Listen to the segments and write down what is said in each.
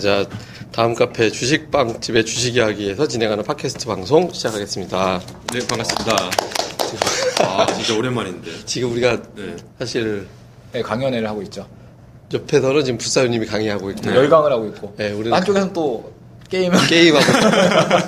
자, 다음 카페 주식빵집의 주식 이야기에서 진행하는 팟캐스트 방송 시작하겠습니다. 네, 반갑습니다. 아, 진짜 오랜만인데. 지금 우리가 네. 사실 네, 강연회를 하고 있죠. 옆에서는 지금 불사유님이 강의하고 있고 네. 열강을 하고 있고 네, 우리는 한쪽에서는 또 게임하고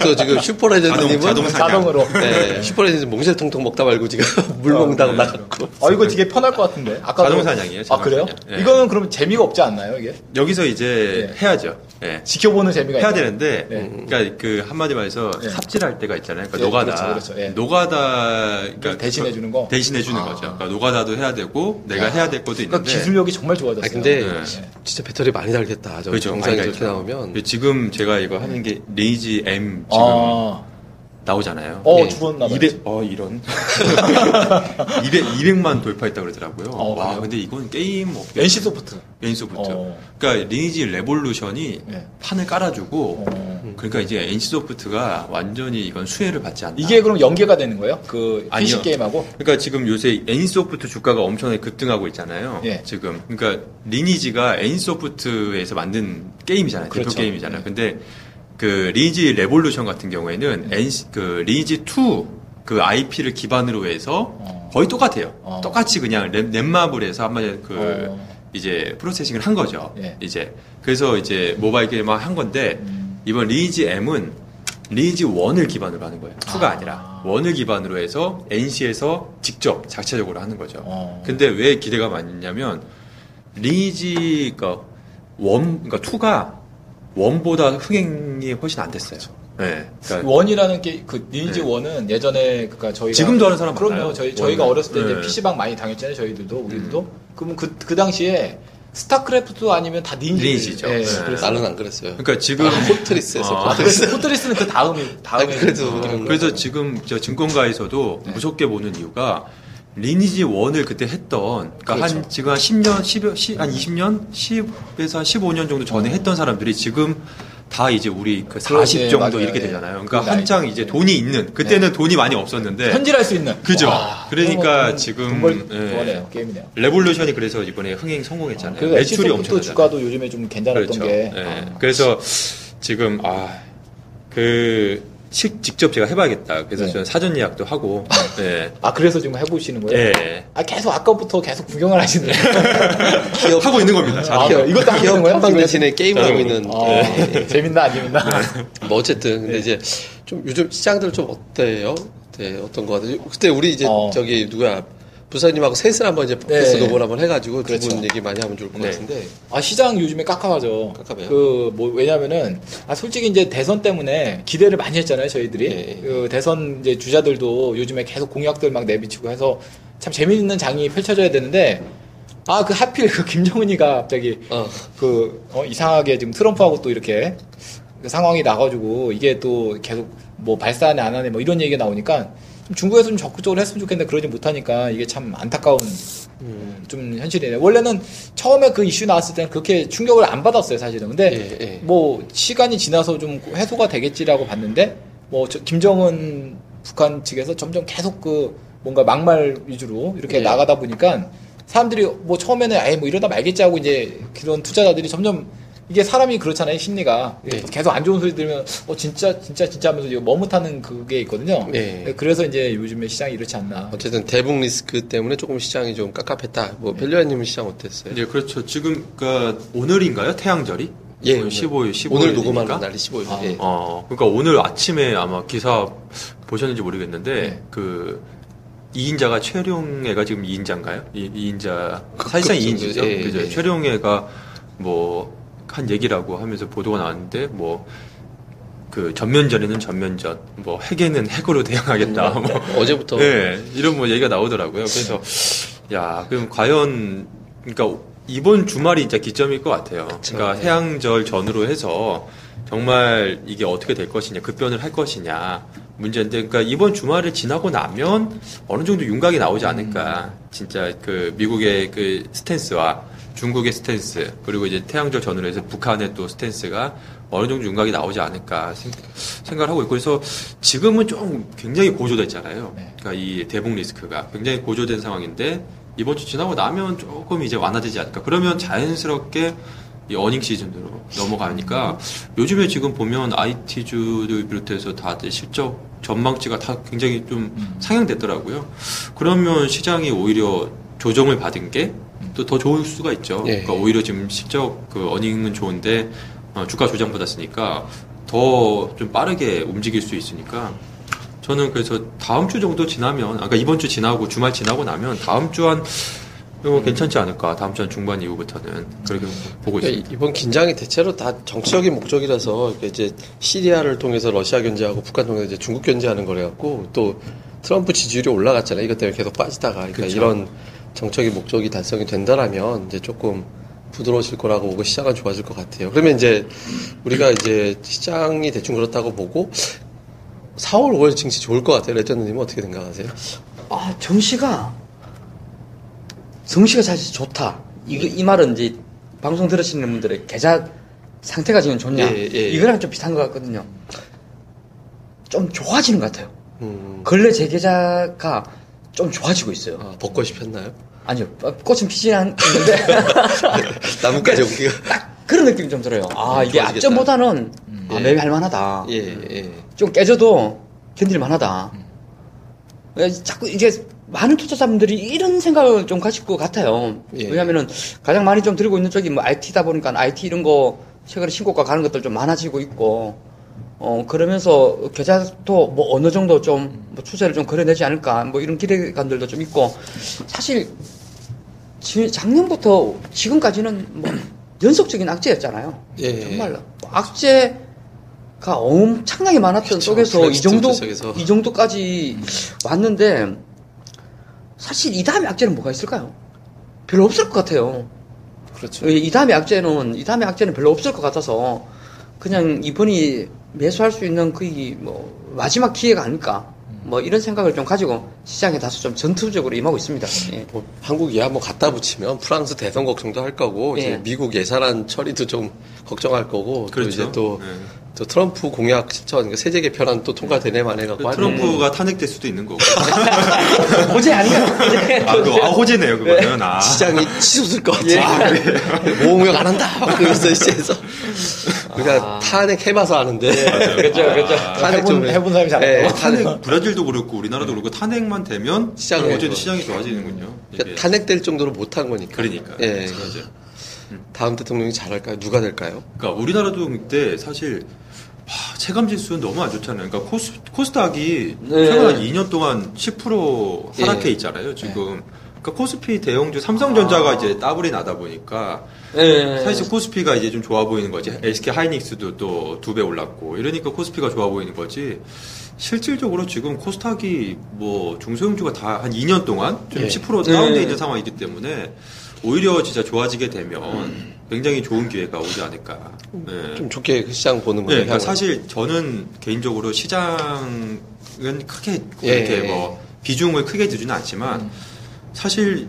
또 지금 슈퍼레전드님은 자동으로 네, 슈퍼레전드 몽쉘통통 먹다 말고 지금 물멍다고 네. 나갔고. 아 이거 되게 편할 것 같은데. 아까 자동사냥이에요. 자동 아 그래요? 네. 이거는 그럼 재미가 없지 않나요 이게? 여기서 이제 네. 해야죠. 네. 지켜보는 재미가 해야 있나요? 되는데 네. 그러니까 그 한마디 말해서 네. 삽질할 때가 있잖아요. 그러니까 네. 노가다, 그렇죠. 네. 노가다 그러니까 대신해 주는 거. 대신해 주는 거죠. 그러니까 노가다도 해야 되고 내가 해야 될 것도 있는데. 그러니까 기술력이 정말 좋아졌어요. 아, 근데 네. 진짜 배터리 많이 달겠다. 저 그렇죠. 영상이 이렇게 나오면. 지금 제가 이거 하는 게 레이지 M 지금 나오잖아요. 네. 죽었나 봐요. 200, 이런. 200만 돌파했다고 그러더라고요. 와, 그래요? 근데 이건 게임 업계. 엔시소프트. 그러니까 리니지 레볼루션이 네. 판을 깔아주고, 그러니까 이제 엔시소프트가 완전히 이건 수혜를 받지 않나. 이게 그럼 연계가 되는 거예요? 그 PC 게임하고? 그러니까 지금 요새 엔시소프트 주가가 엄청나게 급등하고 있잖아요. 네. 지금. 그러니까 리니지가 엔시소프트에서 만든 게임이잖아요. 그렇죠. 대표 게임이잖아요. 네. 근데 그 리니지 레볼루션 같은 경우에는 NC 그 리니지 2 그 IP를 기반으로 해서 거의 똑같아요. 똑같이 그냥 넷마블에서 한마디 그 이제 프로세싱을 한 거죠. 예. 이제 그래서 이제 모바일 게임을 한 건데 이번 리니지 M은 리니지 1을 기반으로 하는 거예요. 2가 아니라 1을 기반으로 해서 NC에서 직접 자체적으로 하는 거죠. 근데 왜 기대가 많냐면 리니지 그러니까 2가 원보다 흥행이 훨씬 안 됐어요. 그렇죠. 네. 그러니까 원이라는 게 그 리니지 네. 원은 예전에 그러니까 저희가 지금도 하는 사람 그럼요. 많아요. 저희가 어렸을 때 네. 이제 PC방 많이 당했잖아요. 저희들도 우리들도. 그럼 그 당시에 스타크래프트 아니면 다 리니지죠. 네. 네. 그래서 나는 안 그랬어요. 그러니까 지금 포트리스에서 포트리스는 그 다음에 그래서 지금 저 증권가에서도 네. 무섭게 보는 이유가 리니지 1을 그때 했던, 그러니까 그렇죠. 지금 한 10년, 10, 한 20년? 10에서 한 15년 정도 전에 했던 사람들이 지금 다 이제 우리 그 40 정도 맞아요. 이렇게 되잖아요. 그러니까 한창 나이. 이제 돈이 있는, 그때는 네. 돈이 많이 없었는데. 현질할 수 있는. 그죠. 와, 그러니까 지금. 네. 게임이네요. 레볼루션이 그래서 이번에 흥행 성공했잖아요. 그래서 매출이 엄청나요. 주가도 요즘에 좀 괜찮았던 그렇죠. 게. 네. 그래서 지금, 직접 제가 해봐야겠다. 그래서 네. 저는 사전 예약도 하고. 네. 아 그래서 지금 해보시는 거예요? 네. 아 계속 아까부터 계속 구경을 하시네요. 하고 있는 겁니다. 이것도 하는 거예요? 탐방 대신에 게임을 하고 있는. 네. 재밌나 안 재밌나? 네. 뭐 어쨌든 근데 네. 이제 좀 요즘 시장들 좀 어때요? 네, 어떤 거 같아요? 그때 우리 이제 저기 누구야? 부사님하고 셋을 한번 이제 팟캐스트 녹음을 한번 해가지고 그렇죠. 두 분 얘기 많이 하면 좋을 것 네. 같은데. 아 시장 요즘에 깝깝하죠. 깝깝해요. 왜냐면은 솔직히 이제 대선 때문에 기대를 많이 했잖아요 저희들이. 네. 그 대선 이제 주자들도 요즘에 계속 공약들 막 내비치고 해서 참 재미있는 장이 펼쳐져야 되는데. 그 하필 그 김정은이가 갑자기 이상하게 지금 트럼프하고 또 이렇게 그 상황이 나가지고 이게 또 계속 뭐 발사하네 안 하네 뭐 이런 얘기가 나오니까. 중국에서 좀 적극적으로 했으면 좋겠는데 그러지 못하니까 이게 참 안타까운 좀 현실이네요. 원래는 처음에 그 이슈 나왔을 때는 그렇게 충격을 안 받았어요 사실은. 근데 예, 예. 뭐 시간이 지나서 좀 해소가 되겠지라고 봤는데 뭐 김정은 북한 측에서 점점 계속 그 뭔가 막말 위주로 이렇게 예. 나가다 보니까 사람들이 뭐 처음에는 아예 뭐 이러다 말겠지 하고 이제 그런 투자자들이 점점 이게 사람이 그렇잖아요, 심리가. 네. 계속 안 좋은 소리 들으면, 진짜 하면서 이거 머뭇하는 그게 있거든요. 네. 그래서 이제 요즘에 시장이 이렇지 않나. 어쨌든 대북 리스크 때문에 조금 시장이 좀 깝깝했다. 뭐, 벨리아님은 시장 어땠어요? 네, 그렇죠. 지금, 오늘인가요? 태양절이? 예. 오늘 15일. 오늘 녹음하는 날이 15일. 예. 그러니까 오늘 아침에 아마 기사 보셨는지 모르겠는데, 네. 2인자가 최룡애가 지금 2인자인가요? 2인자. 사실상 2인자죠. 예, 그죠. 예. 최룡애가 한 얘기라고 하면서 보도가 나왔는데 그 전면전에는 전면전, 핵에는 핵으로 대응하겠다. 어제부터 네, 이런 얘기가 나오더라고요. 그래서 그럼 과연 그러니까 이번 주말이 진짜 기점일 것 같아요. 그쵸. 그러니까 해양절 전으로 해서 정말 이게 어떻게 될 것이냐, 급변을 할 것이냐 문제인데, 그러니까 이번 주말을 지나고 나면 어느 정도 윤곽이 나오지 않을까. 진짜 미국의 스탠스와 중국의 스탠스, 그리고 이제 태양절 전으로 해서 북한의 또 스탠스가 어느 정도 윤곽이 나오지 않을까 생각을 하고 있고, 그래서 지금은 좀 굉장히 고조됐잖아요. 그러니까 이 대북 리스크가 굉장히 고조된 상황인데, 이번 주 지나고 나면 조금 이제 완화되지 않을까. 그러면 자연스럽게 이 어닝 시즌으로 넘어가니까 요즘에 지금 보면 IT주를 비롯해서 다들 실적 전망치가 다 굉장히 좀 상향됐더라고요. 그러면 시장이 오히려 조정을 받은 게 또 더 좋을 수가 있죠. 예. 그러니까 오히려 지금 실적 그 어닝은 좋은데 주가 조정 받았으니까 더 좀 빠르게 움직일 수 있으니까 저는 그래서 다음 주 정도 지나면 아까 그러니까 이번 주 지나고 주말 지나고 나면 다음 주 한 괜찮지 않을까. 다음 주 한 중반 이후부터는 그렇게 보고 그러니까 있습니다. 이번 긴장이 대체로 다 정치적인 목적이라서 이제 시리아를 통해서 러시아 견제하고 북한 통해서 이제 중국 견제하는 거래갖고 또 트럼프 지지율이 올라갔잖아요. 이것 때문에 계속 빠지다가 그러니까 그렇죠. 이런 정적인 목적이 달성이 된다라면 이제 조금 부드러워질 거라고 보고 시장은 좋아질 것 같아요. 그러면 이제 우리가 이제 시장이 대충 그렇다고 보고 4월 5월 증시 좋을 것 같아요. 레전드님은 어떻게 생각하세요? 아 정시가 사실 좋다. 이 말은 이제 방송 들으시는 분들의 계좌 상태가 지금 좋냐? 예. 이거랑 좀 비슷한 것 같거든요. 좀 좋아지는 것 같아요. 근래 제 계좌가 좀 좋아지고 있어요. 아, 벚꽃이 폈나요? 아니요, 꽃은 피지 않는데 나뭇가지 온기가 딱 그런 느낌이 좀 들어요. 아 이게 좋아지겠다. 앞전보다는 매매 할만하다. 예. 좀 깨져도 견딜만하다. 자꾸 이게 많은 투자자분들이 이런 생각을 좀 가질 것 같아요. 예. 왜냐하면은 가장 많이 좀 들고 있는 쪽이 뭐 IT다 보니까 IT 이런 거 최근에 신고가 가는 것들 좀 많아지고 있고. 그러면서 계좌도 뭐 어느 정도 좀 뭐 추세를 좀 그려내지 않을까 뭐 이런 기대감들도 좀 있고 사실 작년부터 지금까지는 뭐 연속적인 악재였잖아요. 예. 정말 악재가 엄청나게 많았던 속에서 이 정도까지 왔는데 사실 이 다음에 악재는 뭐가 있을까요? 별로 없을 것 같아요. 그렇죠. 이 다음에 악재는 별로 없을 것 같아서 그냥 이번이 매수할 수 있는 거의 뭐 마지막 기회가 아닐까 뭐 이런 생각을 좀 가지고 시장에 다소 좀 전투적으로 임하고 있습니다. 예. 뭐 한국이 한번 갖다 붙이면 프랑스 대선 걱정도 할 거고 예. 이제 미국 예산안 처리도 좀 걱정할 거고 그렇죠. 또 이제 또 트럼프 공약 실천 그러니까 세제 개편안 또 통과되네 만에 갖고 트럼프가 탄핵될 수도 있는 거고 호재 아니야? 호재네요 그거는. 아. 시장이 치솟을 것 같아. 예. 모험역 안 한다. 그래서 시에서 그러니까 탄핵 해봐서 아는데. 그렇죠. 탄핵 좀 해본 사람이 잘. 네. 탄핵 브라질도 그렇고 우리나라도 그렇고 탄핵만 되면 어제도 시장이 좋아지는군요. 그러니까 탄핵될 정도로 못한 거니까. 그러니까. 예. 맞아요. 다음 대통령이 잘할까요? 누가 될까요? 그러니까 우리나라도 그때 사실. 체감지수는 너무 안 좋잖아요. 그러니까 코스닥이 네. 최근 한 2년 동안 10% 하락해 있잖아요. 지금. 그러니까 코스피 대형주 삼성전자가 이제 따블이 나다 보니까 사실 코스피가 이제 좀 좋아 보이는 거지. SK 하이닉스도 또 2배 올랐고 이러니까 코스피가 좋아 보이는 거지. 실질적으로 지금 코스닥이 뭐 중소형주가 다 한 2년 동안 좀 10% 다운돼 있는 상황이기 때문에 오히려 진짜 좋아지게 되면 굉장히 좋은 기회가 오지 않을까. 네. 좀 좋게 시장 보는 거예요. 네, 그러니까 사실 저는 개인적으로 시장은 크게 이렇게 뭐 비중을 크게 두지는 않지만 사실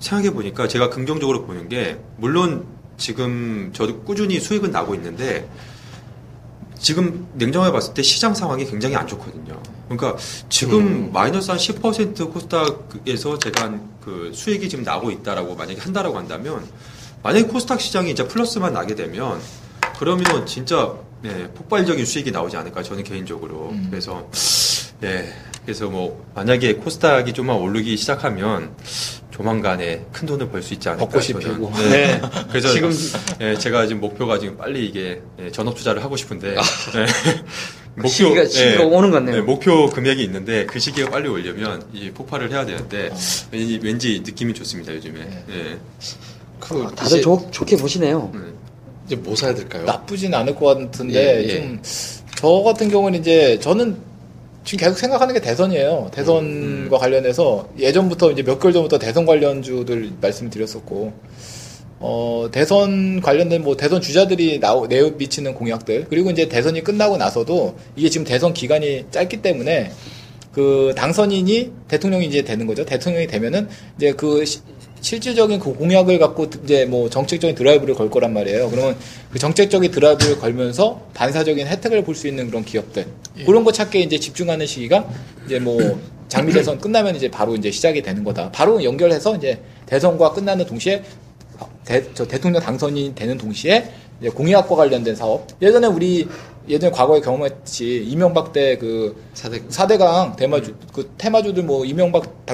생각해 보니까 제가 긍정적으로 보는 게 물론 지금 저도 꾸준히 수익은 나고 있는데 지금 냉정하게 봤을 때 시장 상황이 굉장히 안 좋거든요. 그러니까 지금 마이너스 한 10% 코스닥에서 제가 그 수익이 지금 나고 있다라고 만약에 한다라고 한다면 만약에 코스닥 시장이 이제 플러스만 나게 되면 그러면 진짜 폭발적인 수익이 나오지 않을까 저는 개인적으로. 그래서 뭐 만약에 코스닥이 좀만 오르기 시작하면 조만간에 큰 돈을 벌 수 있지 않을까. 벚꽃이 피고. 네. 그래서 지금 제가 지금 목표가 지금 빨리 이게 전업 투자를 하고 싶은데 시기가 오는 것 같네요. 목표 금액이 있는데 그 시기가 빨리 오려면 이 폭발을 해야 되는데 왠지 느낌이 좋습니다 요즘에. 다들 좋게 보시네요. 이제 뭐 사야 될까요? 나쁘진 않을 것 같은데 저 같은 경우는 이제 저는. 지금 계속 생각하는 게 대선이에요. 대선과 관련해서 예전부터 이제 몇 개월 전부터 대선 관련주들 말씀드렸었고, 대선 관련된 뭐 대선 주자들이 내비치는 공약들, 그리고 이제 대선이 끝나고 나서도 이게 지금 대선 기간이 짧기 때문에 그 당선인이 대통령이 이제 되는 거죠. 대통령이 되면은 이제 그 실질적인 그 공약을 갖고 이제 뭐 정책적인 드라이브를 걸 거란 말이에요. 그러면 그 정책적인 드라이브를 걸면서 반사적인 혜택을 볼 수 있는 그런 기업들. 그런 거 찾기에 이제 집중하는 시기가 이제 뭐 장미 대선 끝나면 이제 바로 이제 시작이 되는 거다. 바로 연결해서 이제 대선과 끝나는 동시에 대통령 당선이 되는 동시에 이제 공약과 관련된 사업. 예전에 우리 예전에 과거에 경험했지 이명박 때 그 4대강 대마주 그 테마주들 뭐 이명박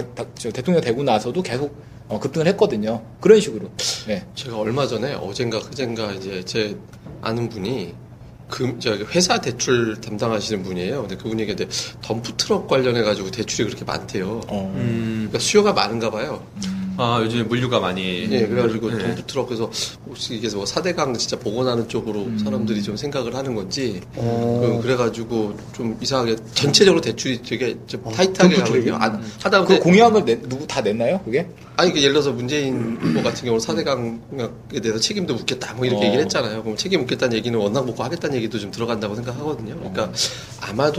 대통령 되고 나서도 계속 급등을 했거든요. 그런 식으로. 네. 제가 얼마 전에 어젠가 그젠가 이제 제 아는 분이 회사 대출 담당하시는 분이에요. 근데 그분에게 덤프트럭 관련해가지고 대출이 그렇게 많대요. 그러니까 수요가 많은가 봐요. 아, 요즘에 물류가 많이. 예, 그래가지고 덤프트럭. 그래서 혹시 이게 뭐 4대강 진짜 복원하는 쪽으로 사람들이 좀 생각을 하는 건지. 그래가지고 좀 이상하게 전체적으로 대출이 되게 좀 타이트하게 가거든요. 하다 보면. 그 공약을 누구 다 냈나요? 그게? 아니, 예를 들어서 문재인 후보 같은 경우는 4대강에 대해서 책임도 묻겠다. 뭐 이렇게 얘기를 했잖아요. 그럼 책임 묻겠다는 얘기는 원상 복구 하겠다는 얘기도 좀 들어간다고 생각하거든요. 그러니까 아마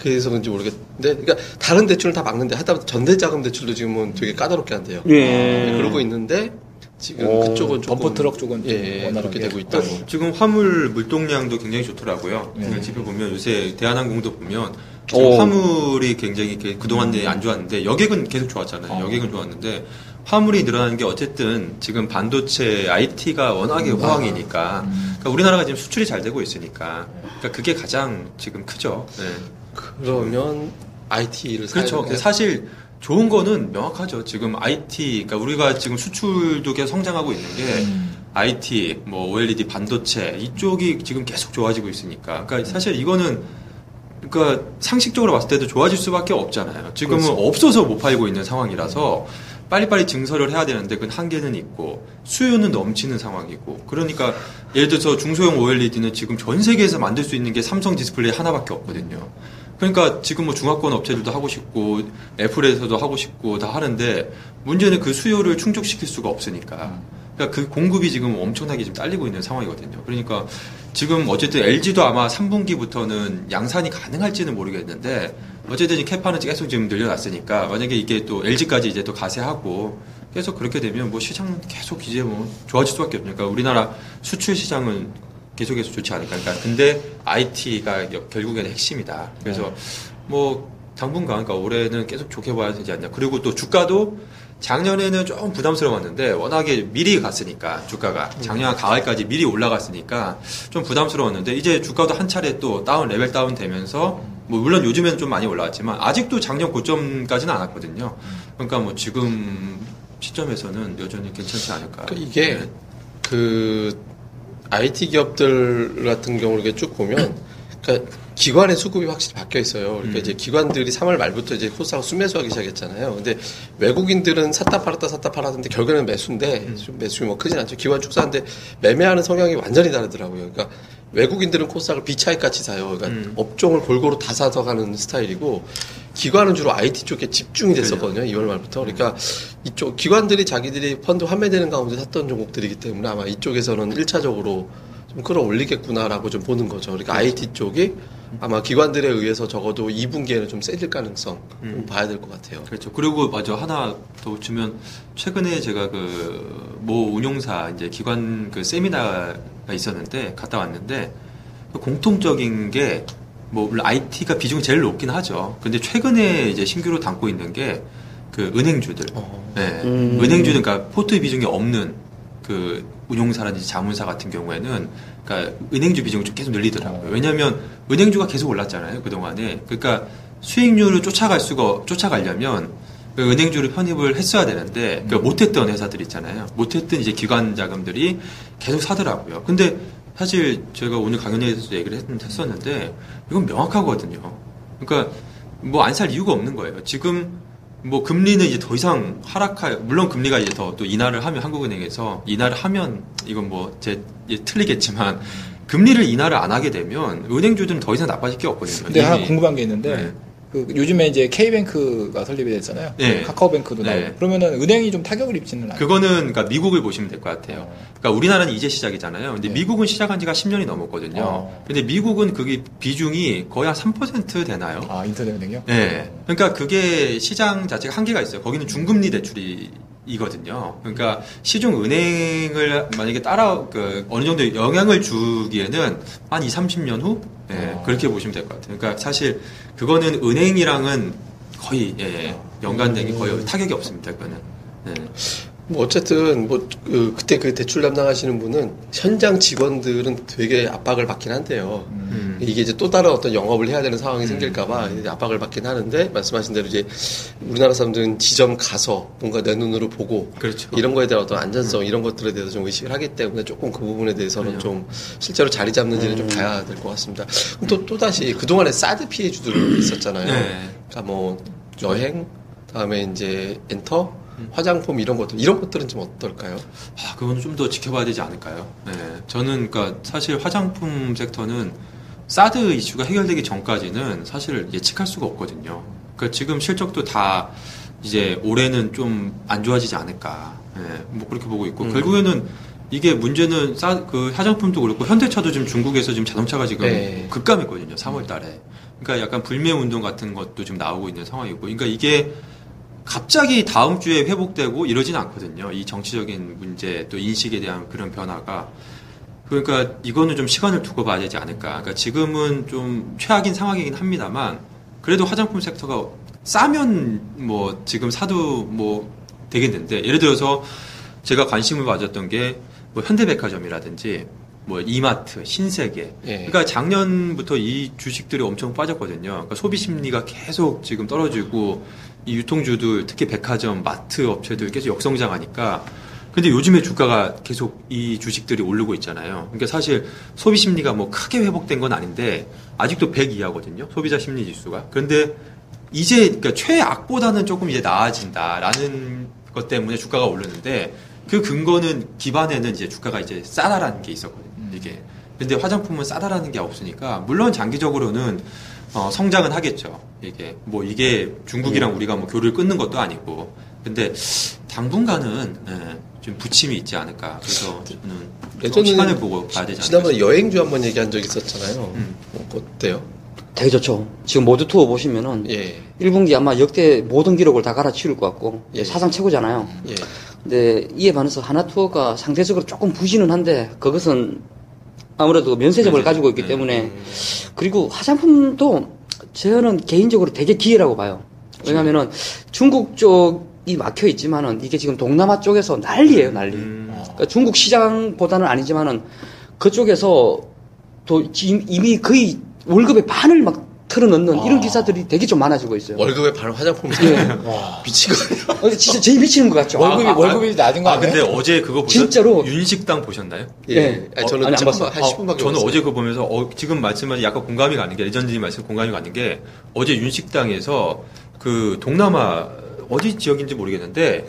그래서 그런지 모르겠는데. 그러니까 다른 대출은 다 막는데 하다못해 전세자금 대출도 지금은 되게 까다롭게 한대요. 예. 그러고 있는데 지금 그쪽은 덤프트럭 쪽은 그렇게 되고 있다고. 지금 화물 물동량도 굉장히 좋더라고요. 예. 지금 보면 요새 대한항공도 보면 화물이 굉장히 그동안 안 좋았는데 여객은 계속 좋았잖아요. 여객은 좋았는데 화물이 늘어나는 게 어쨌든 지금 반도체 IT가 워낙에 호황이니까 그러니까 우리나라가 지금 수출이 잘 되고 있으니까 그러니까 그게 가장 지금 크죠. 네. 그러면 IT를 그렇죠. 사실 좋은 거는 명확하죠. 지금 IT, 그러니까 우리가 지금 수출도 계속 성장하고 있는 게 IT, 뭐 OLED, 반도체 이쪽이 지금 계속 좋아지고 있으니까. 그러니까 사실 이거는 그러니까 상식적으로 봤을 때도 좋아질 수밖에 없잖아요. 지금은 그렇죠. 없어서 못 팔고 있는 상황이라서. 빨리빨리 증설을 해야 되는데 그 한계는 있고 수요는 넘치는 상황이고 그러니까 예를 들어서 중소형 OLED는 지금 전 세계에서 만들 수 있는 게 삼성 디스플레이 하나밖에 없거든요. 그러니까 지금 뭐 중화권 업체들도 하고 싶고 애플에서도 하고 싶고 다 하는데 문제는 그 수요를 충족시킬 수가 없으니까 그러니까 그 공급이 지금 엄청나게 지금 딸리고 있는 상황이거든요. 그러니까 지금 어쨌든 LG도 아마 3분기부터는 양산이 가능할지는 모르겠는데 어쨌든 이 캐파는 계속 지금 늘려놨으니까 만약에 이게 또 LG까지 이제 또 가세하고 계속 그렇게 되면 뭐 시장은 계속 이제 뭐 좋아질 수밖에 없으니까 그러니까 우리나라 수출 시장은 계속해서 좋지 않을까. 그러니까 근데 IT가 결국에는 핵심이다. 그래서 뭐 당분간 그러니까 올해는 계속 좋게 봐야 되지 않냐. 그리고 또 주가도 작년에는 조금 부담스러웠는데 워낙에 미리 갔으니까 주가가 작년 가을까지 미리 올라갔으니까 좀 부담스러웠는데 이제 주가도 한 차례 또 다운 레벨 다운 되면서 뭐 물론 요즘에는 좀 많이 올라왔지만 아직도 작년 고점까지는 안 왔거든요. 그러니까 뭐 지금 시점에서는 여전히 괜찮지 않을까. 이게 그 IT 기업들 같은 경우를 이렇게 쭉 보면 그러니까 기관의 수급이 확실히 바뀌어 있어요. 그러니까 이제 기관들이 3월 말부터 이제 코스닥을 순매수하기 시작했잖아요. 근데 외국인들은 샀다 팔았는데 결국에는 매수인데 매수가 뭐 크진 않죠. 기관 축사인데 매매하는 성향이 완전히 다르더라고요. 그러니까 외국인들은 코스닥을 비차익같이 사요. 그러니까 업종을 골고루 다 사서 가는 스타일이고 기관은 주로 IT 쪽에 집중이 됐었거든요. 2월 말부터. 그러니까 이쪽 기관들이 자기들이 펀드 환매되는 가운데 샀던 종목들이기 때문에 아마 이쪽에서는 1차적으로 좀 끌어올리겠구나라고 좀 보는 거죠. 그러니까 그렇죠. IT 쪽이 아마 기관들에 의해서 적어도 2분기에는 좀 세질 가능성 좀 봐야 될 것 같아요. 그렇죠. 그리고 맞아 하나 더 주면 최근에 제가 그 모 운용사 이제 기관 그 세미나가 있었는데 갔다 왔는데 공통적인 게 뭐 물론 IT가 비중이 제일 높긴 하죠. 근데 최근에 이제 신규로 담고 있는 게 그 은행주들, 네. 은행주들 그러니까 포트 비중이 없는 그 운용사라든지 자문사 같은 경우에는 그러니까 은행주 비중을 좀 계속 늘리더라고요. 왜냐하면 은행주가 계속 올랐잖아요 그 동안에. 그러니까 수익률을 쫓아가려면 은행주를 편입을 했어야 되는데 그러니까 못했던 회사들 있잖아요. 못했던 이제 기관 자금들이 계속 사더라고요. 근데 사실 제가 오늘 강연회에서도 얘기를 했었는데 이건 명확하거든요. 그러니까 뭐 안 살 이유가 없는 거예요. 지금 뭐 금리는 이제 더 이상 물론 금리가 이제 더 또 인하를 하면 한국은행에서 인하를 하면 이건 뭐 틀리겠지만 금리를 인하를 안 하게 되면 은행주들은 더 이상 나빠질 게 없거든요. 근데 하나 궁금한 게 있는데 그 요즘에 이제 K뱅크가 설립이 됐잖아요. 네. 카카오뱅크도 나오고. 그러면은 은행이 좀 타격을 입지는 않아요. 그거는 그러니까 미국을 보시면 될 것 같아요. 그러니까 우리나라는 이제 시작이잖아요. 근데 미국은 시작한 지가 10년이 넘었거든요. 근데 미국은 그게 비중이 거의 한 3% 되나요? 아, 인터넷 은행이요? 네. 그러니까 그게 시장 자체가 한계가 있어요. 거기는 중금리 대출이 이거든요. 그러니까 시중 은행을 만약에 어느 정도 영향을 주기에는 한 2, 30년 후 그렇게 보시면 될 것 같아요. 그러니까 사실 그거는 은행이랑은 거의 연관된 게 거의 타격이 없습니다. 그거는. 뭐 어쨌든 뭐 그때 그 대출 담당하시는 분은 현장 직원들은 되게 압박을 받긴 한데요. 이게 이제 또 다른 어떤 영업을 해야 되는 상황이 생길까봐 압박을 받긴 하는데, 말씀하신 대로 이제 우리나라 사람들은 지점 가서 뭔가 내 눈으로 보고, 그렇죠, 이런 거에 대한 어떤 안전성, 이런 것들에 대해서 좀 의식을 하기 때문에 조금 그 부분에 대해서는 좀 실제로 자리 잡는지는 좀 봐야 될 것 같습니다. 그럼 또 다시 그동안에 사드 피해주들이 있었잖아요. 그러니까 뭐 여행, 다음에 이제 엔터, 화장품 이런 것들은 좀 어떨까요? 아, 그건 좀 더 지켜봐야 되지 않을까요? 네, 저는 그러니까 사실 화장품 섹터는 사드 이슈가 해결되기 전까지는 사실 예측할 수가 없거든요. 그러니까 지금 실적도 다 이제 올해는 좀 안 좋아지지 않을까, 네, 뭐 그렇게 보고 있고, 결국에는 이게 문제는 그 화장품도 그렇고 현대차도 지금 중국에서 지금 자동차가 지금 급감했거든요, 3월달에. 그러니까 약간 불매 운동 같은 것도 지금 나오고 있는 상황이고, 그러니까 이게 갑자기 다음 주에 회복되고 이러진 않거든요. 이 정치적인 문제, 또 인식에 대한 그런 변화가. 그러니까 이거는 좀 시간을 두고 봐야 되지 않을까. 그러니까 지금은 좀 최악인 상황이긴 합니다만, 그래도 화장품 섹터가 싸면 뭐 지금 사도 뭐 되겠는데, 예를 들어서 제가 관심을 가졌던 게 뭐 현대백화점이라든지 뭐 이마트, 신세계. 그러니까 작년부터 이 주식들이 엄청 빠졌거든요. 그러니까 소비 심리가 계속 지금 떨어지고, 이 유통주들, 특히 백화점, 마트 업체들 계속 역성장하니까. 근데 요즘에 주가가 계속 이 주식들이 오르고 있잖아요. 그러니까 사실 소비 심리가 뭐 크게 회복된 건 아닌데, 아직도 100 이하거든요, 소비자 심리 지수가. 그런데 이제, 그러니까 최악보다는 조금 이제 나아진다라는 것 때문에 주가가 오르는데, 그 근거는, 기반에는 이제 주가가 이제 싸다라는 게 있었거든요, 이게. 근데 화장품은 싸다라는 게 없으니까, 물론 장기적으로는 성장은 하겠죠. 이게 뭐 이게 중국이랑 우리가 뭐 교류를 끊는 것도 아니고, 근데 당분간은 좀 부침이 있지 않을까. 그래서 저는 시간을 보고 봐야 되지 않을까. 지난번에 여행주 한번 얘기한 적이 있었잖아요. 어때요? 되게 좋죠. 지금 모두투어 보시면은 1분기 아마 역대 모든 기록을 다 갈아치울 것 같고, 사상 최고잖아요. 근데 이에 반해서 하나투어가 상대적으로 조금 부진은 한데, 그것은 아무래도 면세점을 가지고 있기 때문에. 그리고 화장품도 저는 개인적으로 되게 기회라고 봐요. 왜냐면은 중국 쪽이 막혀 있지만은 이게 지금 동남아 쪽에서 난리예요, 난리. 그러니까 중국 시장보다는 아니지만은 그쪽에서 또 이미 거의 월급의 반을 막 틀어넣는 이런 기사들이 되게 좀 많아지고 있어요. 월급의 반 화장품이 미치거든요. 진짜 제일 미치는 것 같죠. 월급이 낮은 거 아니에요? 근데 어제 그거 보셨나요? 진짜로 윤식당 보셨나요? 아니, 저는 안 봤어요. 한 10분밖에. 저는 어제 그거 보면서 지금 말씀하신 약간 공감이 가는 게, 레전드님 말씀 공감이 가는 게, 어제 윤식당에서 그 동남아 어디 지역인지 모르겠는데,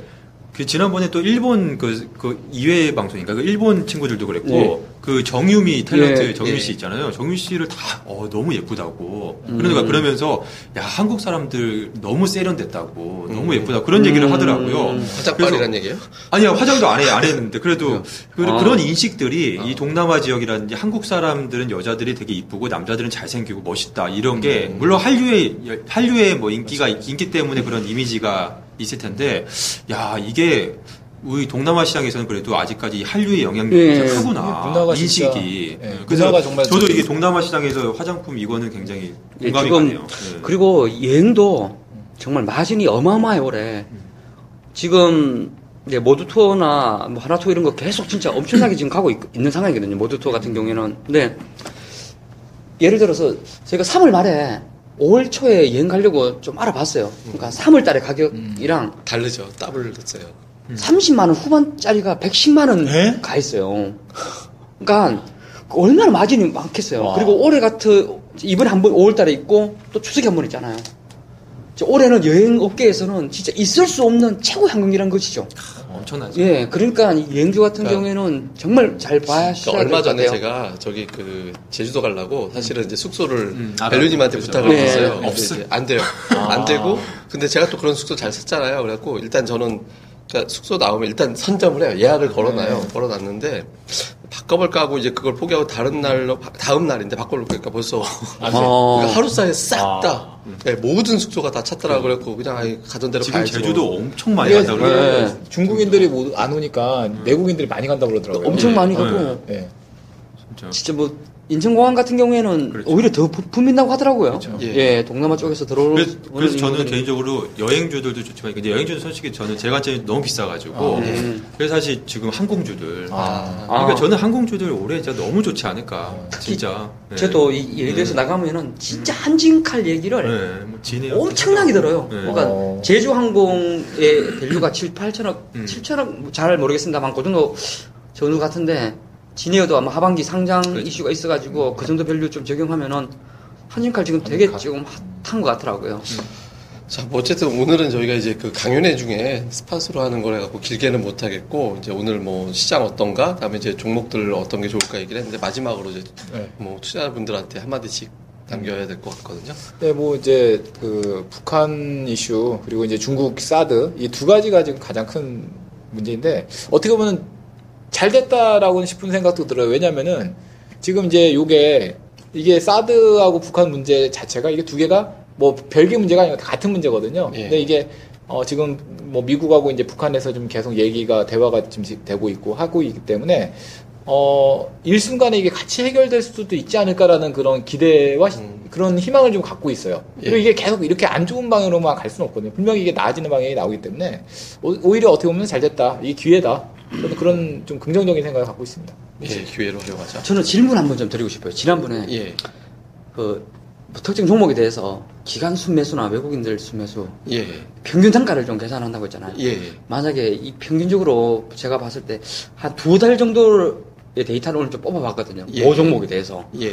그 지난번에 또 일본 그 2회 방송인가 그 일본 친구들도 그랬고, 그 정유미 탤런트 정유미 씨 있잖아요. 정유미 씨를 다 너무 예쁘다고. 그러니까 그러면서 야, 한국 사람들 너무 세련됐다고, 너무 예쁘다, 그런 얘기를 하더라고요. 화장빨이란 얘기예요? 아니야, 화장도 안 했는데 그래도 그런 인식들이 이 동남아 지역이라든지, 한국 사람들은 여자들이 되게 이쁘고 남자들은 잘생기고 멋있다, 이런 게 물론 한류의 뭐 인기 때문에 그런 이미지가 있을 텐데, 야, 이게 우리 동남아 시장에서는 그래도 아직까지 한류의 영향력이 크구나, 인식이. 그래서 저도 이게 동남아 시장에서 화장품 이거는 굉장히 공감이 가네요. 그리고 여행도 정말 마진이 어마어마해, 올해. 지금 이제 모두투어나 뭐 하나투어 이런 거 계속 진짜 엄청나게 지금 가고 있는 상황이거든요, 모두투어 같은 경우에는. 근데 예를 들어서 저희가 3월 말에 5월 초에 여행 가려고 좀 알아봤어요. 그러니까 3월 달에 가격이랑 다르죠. 더블 됐어요. 30만 원 후반짜리가 110만 원 가 있어요. 그러니까 얼마나 마진이 많겠어요. 와. 그리고 이번에 한 번 5월 달에 있고 또 추석에 한 번 있잖아요. 올해는 여행 업계에서는 진짜 있을 수 없는 최고 황금기란 것이죠. 엄청나죠. 예, 그러니까 여행주 같은 경우에는 정말 잘 봐야 시작이 될 것 같아요. 얼마 전에 제가 저기 제주도 가려고 사실은 이제 숙소를 밸류님한테 부탁을 했어요. 안 돼요. 안 되고, 근데 제가 또 그런 숙소 잘 샀잖아요. 그래갖고 일단 저는, 그러니까 숙소 나오면 일단 선점을 해요. 예약을 걸어놔요. 걸어놨는데 바꿔볼까 하고 이제 그걸 포기하고 다른 날로, 다음 날인데 바꿔볼까 벌써 그러니까 하루 사이에 싹 다 모든 숙소가 다 찼더라고. 그랬고 그냥 아예 가던대로 가야죠. 지금 제주도 엄청 많이 간다고 그러더라고요. 중국인들이 안 오니까 내국인들이 많이 간다고 그러더라고요. 엄청 많이 가고. 진짜 뭐 인천공항 같은 경우에는 그렇죠. 오히려 더 붐빈다고 하더라고요. 그렇죠. 예, 동남아 쪽에서 들어오는. 그래서 저는 개인적으로 여행주들도 좋지만, 근데 여행주는 솔직히 저는 제 관점이 너무 비싸가지고. 아, 네. 그래서 사실 지금 항공주들. 아. 그러니까 아. 저는 항공주들 올해 진짜 너무 좋지 않을까. 진짜. 네. 저도 이 예를 들어서 나가면은 진짜 한진칼 얘기를 네. 뭐 진해요, 엄청나게 진짜. 들어요. 네. 그러니까 어. 제주항공의 밸류가 7,8천억, 잘 모르겠습니다만, 그 정도 전후 같은데. 지니어도 아마 하반기 상장 그렇죠. 이슈가 있어가지고 그 정도 밸류 좀 적용하면은 한진칼 지금 되게 지금 핫한 것 같더라고요. 자, 뭐 어쨌든 오늘은 저희가 이제 그 강연회 중에 스팟으로 하는 거라 갖고 길게는 못 하겠고 이제 오늘 뭐 시장 어떤가, 그다음에 이제 종목들 어떤 게 좋을까 얘기를 했는데 마지막으로 이제 네. 뭐 투자자분들한테 한마디씩 남겨야 될 것 같거든요. 네, 뭐 이제 그 북한 이슈 그리고 이제 중국 사드 이 두 가지가 지금 가장 큰 문제인데 어떻게 보면. 잘 됐다라고는 싶은 생각도 들어요. 왜냐면은, 지금 이제 이게 사드하고 북한 문제 자체가 이게 두 개가 뭐 별개 문제가 아니라 같은 문제거든요. 예. 근데 이게, 지금 뭐 미국하고 이제 북한에서 좀 계속 대화가 지금 되고 있고 하고 있기 때문에, 일순간에 이게 같이 해결될 수도 있지 않을까라는 그런 기대와 그런 희망을 좀 갖고 있어요. 그리고 이게 계속 이렇게 안 좋은 방향으로만 갈 수는 없거든요. 분명히 이게 나아지는 방향이 나오기 때문에 오히려 어떻게 보면 잘 됐다. 이게 기회다. 그런 좀 긍정적인 생각을 갖고 있습니다. 예, 기회로 활용하자. 저는 질문 한번 좀 드리고 싶어요. 지난번에 예. 그 특정 종목에 대해서 기관 순매수나 외국인들 순매수 예. 평균 단가를 좀 계산한다고 했잖아요. 예. 만약에 이 평균적으로 제가 봤을 때 한 2달 정도의 데이터를 오늘 좀 뽑아봤거든요. 예. 모 종목에 대해서 예.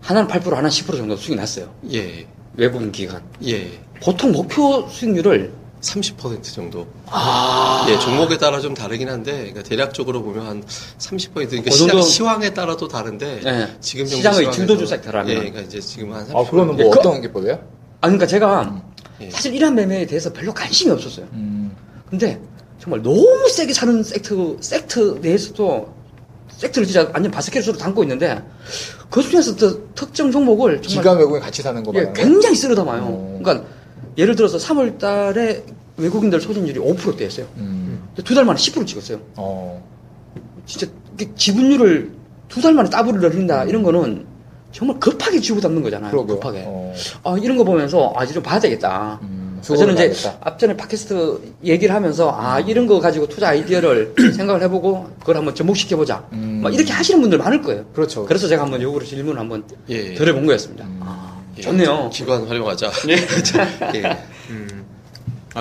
하나는 8%, 하나는 10% 정도 수익 났어요. 예. 외국인 기관. 예. 보통 목표 수익률을 30% 정도. 아. 예, 종목에 따라 좀 다르긴 한데, 그러니까 대략적으로 보면 한 30%, 그러니까 시황에 따라도 다른데, 네. 지금 시장의 중도조작 결함이. 예, 그러니까 이제 지금 한 30%. 아, 그러면 뭐 어떤 기법이에요? 아, 그러니까 제가 사실 이런 매매에 대해서 별로 관심이 없었어요. 근데 정말 너무 세게 사는 섹트 내에서도 섹트를 진짜 완전 바스켓으로 담고 있는데, 그 중에서 특정 종목을. 기관 외국에 같이 사는 거 말이에요. 예, 굉장히 쓰러담아요. 그러니까 예를 들어서 3월 달에 외국인들 소진율이 5%대였어요. 두 달 만에 10% 찍었어요. 진짜 지분율을 두 달 만에 더블을 늘린다 이런 거는 정말 급하게 쥐고 담는 거잖아요. 그러고요. 급하게. 이런 거 보면서 이제 좀 봐야 되겠다. 저는 이제 앞전에 팟캐스트 얘기를 하면서 이런 거 가지고 투자 아이디어를 생각을 해보고 그걸 한번 접목시켜보자. 막 이렇게 하시는 분들 많을 거예요. 그렇죠. 그래서 제가 한번 요거를 질문을 한번 드려본 거였습니다. 예, 좋네요. 기관 활용하자. 네. 예.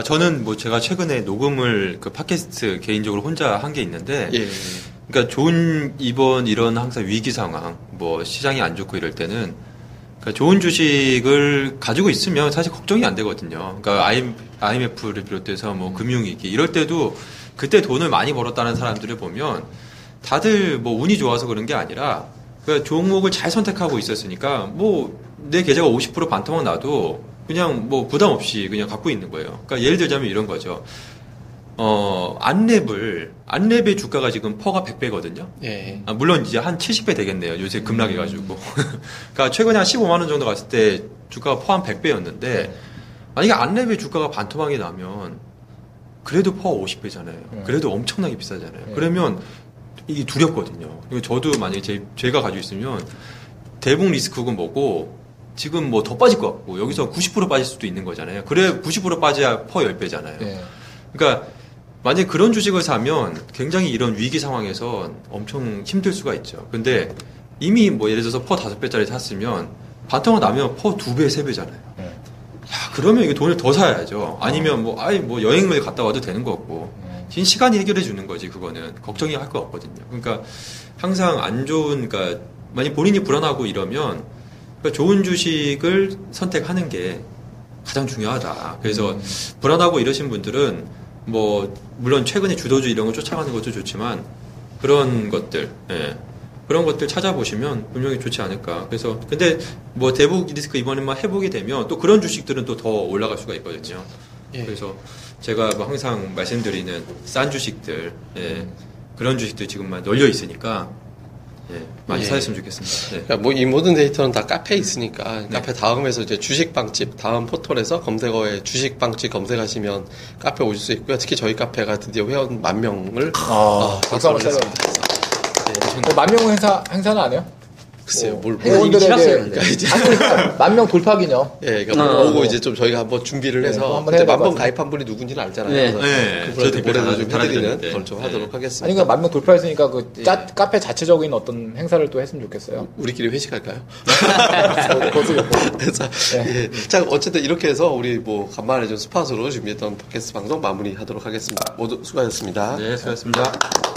저는 뭐 제가 최근에 녹음을 그 팟캐스트 개인적으로 혼자 한 게 있는데, 예. 그러니까 좋은 이런 항상 위기 상황, 뭐 시장이 안 좋고 이럴 때는, 그러니까 좋은 주식을 가지고 있으면 사실 걱정이 안 되거든요. 그러니까 IMF를 비롯해서 뭐 금융위기 이럴 때도 그때 돈을 많이 벌었다는 사람들을 보면 다들 뭐 운이 좋아서 그런 게 아니라 그러니까 종목을 잘 선택하고 있었으니까 뭐 내 계좌가 50% 반토막 나도 그냥 뭐 부담 없이 그냥 갖고 있는 거예요. 그러니까 예를 들자면 이런 거죠. 안랩의 주가가 지금 퍼가 100배거든요. 예. 물론 이제 한 70배 되겠네요. 요새 급락해가지고. 그러니까 최근에 한 15만 원 정도 갔을 때 주가가 퍼 한 100배였는데 만약에 안랩의 주가가 반토막이 나면 그래도 퍼 50배잖아요. 그래도 엄청나게 비싸잖아요. 그러면 이게 두렵거든요. 그러니까 저도 만약에 제가 가지고 있으면 대북 리스크고 뭐고 지금 뭐 더 빠질 것 같고 여기서 90% 빠질 수도 있는 거잖아요. 그래 90% 빠져야 퍼 10배잖아요. 네. 그러니까 만약에 그런 주식을 사면 굉장히 이런 위기 상황에서 엄청 힘들 수가 있죠. 근데 이미 뭐 예를 들어서 퍼 5배짜리 샀으면 반토막 나면 퍼 2배, 3배잖아요. 네. 야, 그러면 이게 돈을 더 사야죠. 아니면 뭐 여행을 갔다 와도 되는 것 같고. 긴 시간이 해결해 주는 거지, 그거는. 걱정이 할 거 없거든요. 그러니까 항상 안 좋은, 그러니까 만약 본인이 불안하고 이러면 그러니까 좋은 주식을 선택하는 게 가장 중요하다. 그래서 불안하고 이러신 분들은 뭐 물론 최근에 주도주 이런 거 쫓아가는 것도 좋지만 그런 것들, 예. 그런 것들 찾아보시면 분명히 좋지 않을까. 그래서 근데 뭐 대북 리스크 이번에만 해보게 되면 또 그런 주식들은 또 더 올라갈 수가 있거든요. 예. 그래서 제가 뭐 항상 말씀드리는 싼 주식들, 예. 그런 주식들 지금 많이 널려 있으니까. 예, 많이 사셨으면 좋겠습니다. 네. 뭐 이 모든 데이터는 다 카페에 있으니까 네. 카페 다음에서 이제 주식빵집 다음 포털에서 검색어에 주식빵집 검색하시면 카페 오실 수 있고요. 특히 저희 카페가 드디어 회원 10,000명을 달성했습니다. 네, 10,000명 행사는 안 해요? 글쎄요, 뭘 회원들에게 그러니까 이제 만명 돌파 기념. 예, 그러니까 오고 이제 좀 저희가 한번 준비를 해서 그때 만명 가입한 분이 누군지는 알잖아요. 네, 네. 저희도 모레도 좀 해드리는 걸 좀 하도록 하겠습니다. 아니, 그러니까 만명 돌파했으니까 그 카페 자체적인 어떤 행사를 또 했으면 좋겠어요. 우리끼리 회식할까요? 자, 어쨌든 이렇게 해서 우리 뭐 간만에 좀 스팟으로 준비했던 팟캐스트 방송 마무리하도록 하겠습니다. 모두 수고하셨습니다. 네, 수고하셨습니다.